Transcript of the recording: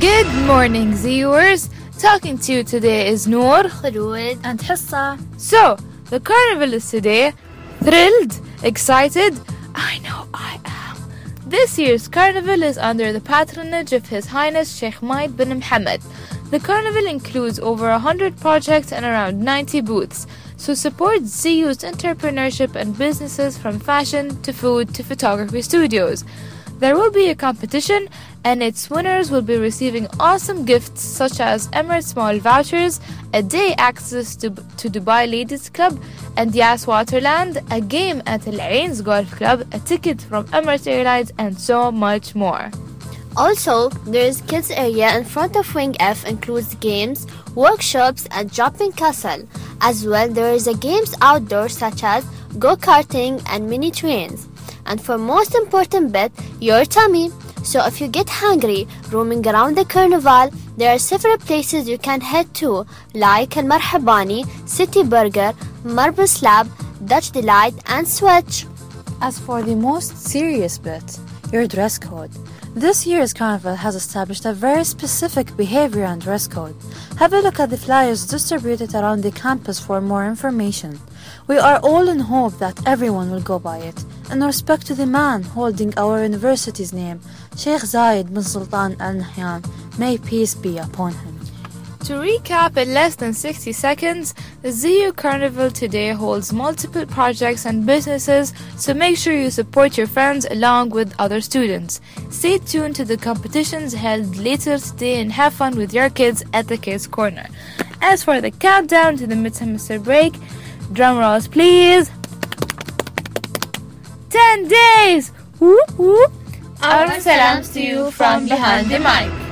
Good morning, viewers. Talking to you today is Noor, Khadoud, and Hessa. So, the carnival is today. Thrilled? Excited? I know I am. This year's carnival is under the patronage of His Highness Sheikh Maid bin Mohammed. The carnival includes over 100 projects and around 90 booths. So support ZU's entrepreneurship and businesses from fashion to food to photography studios. There will be a competition and its winners will be receiving awesome gifts such as Emirates Small vouchers, a day access to Dubai Ladies Club and Yas Waterland, a game at Al Ain's Golf Club, a ticket from Emirates Airlines and so much more. Also, there is kids area in front of Wing F includes games, workshops and jumping castle. As well, there is a games outdoors such as go-karting and mini trains. And for most important bit, your tummy. So if you get hungry, roaming around the carnival, there are several places you can head to like El Marhabani, City Burger, Marble Slab, Dutch Delight and Switch. As for the most serious bit, your dress code. This year's carnival has established a very specific behavior and dress code. Have a look at the flyers distributed around the campus for more information. We are all in hope that everyone will go by it. In respect to the man holding our university's name, Sheikh Zayed bin Sultan al-Nahyan, may peace be upon him. To recap in less than 60 seconds, the ZU Carnival today holds multiple projects and businesses, so make sure you support your friends along with other students. Stay tuned to the competitions held later today and have fun with your kids at the Kids Corner. As for the countdown to the mid-semester break, drum rolls please. 10 days! Whoop whoop! Our salams to you from behind the mic.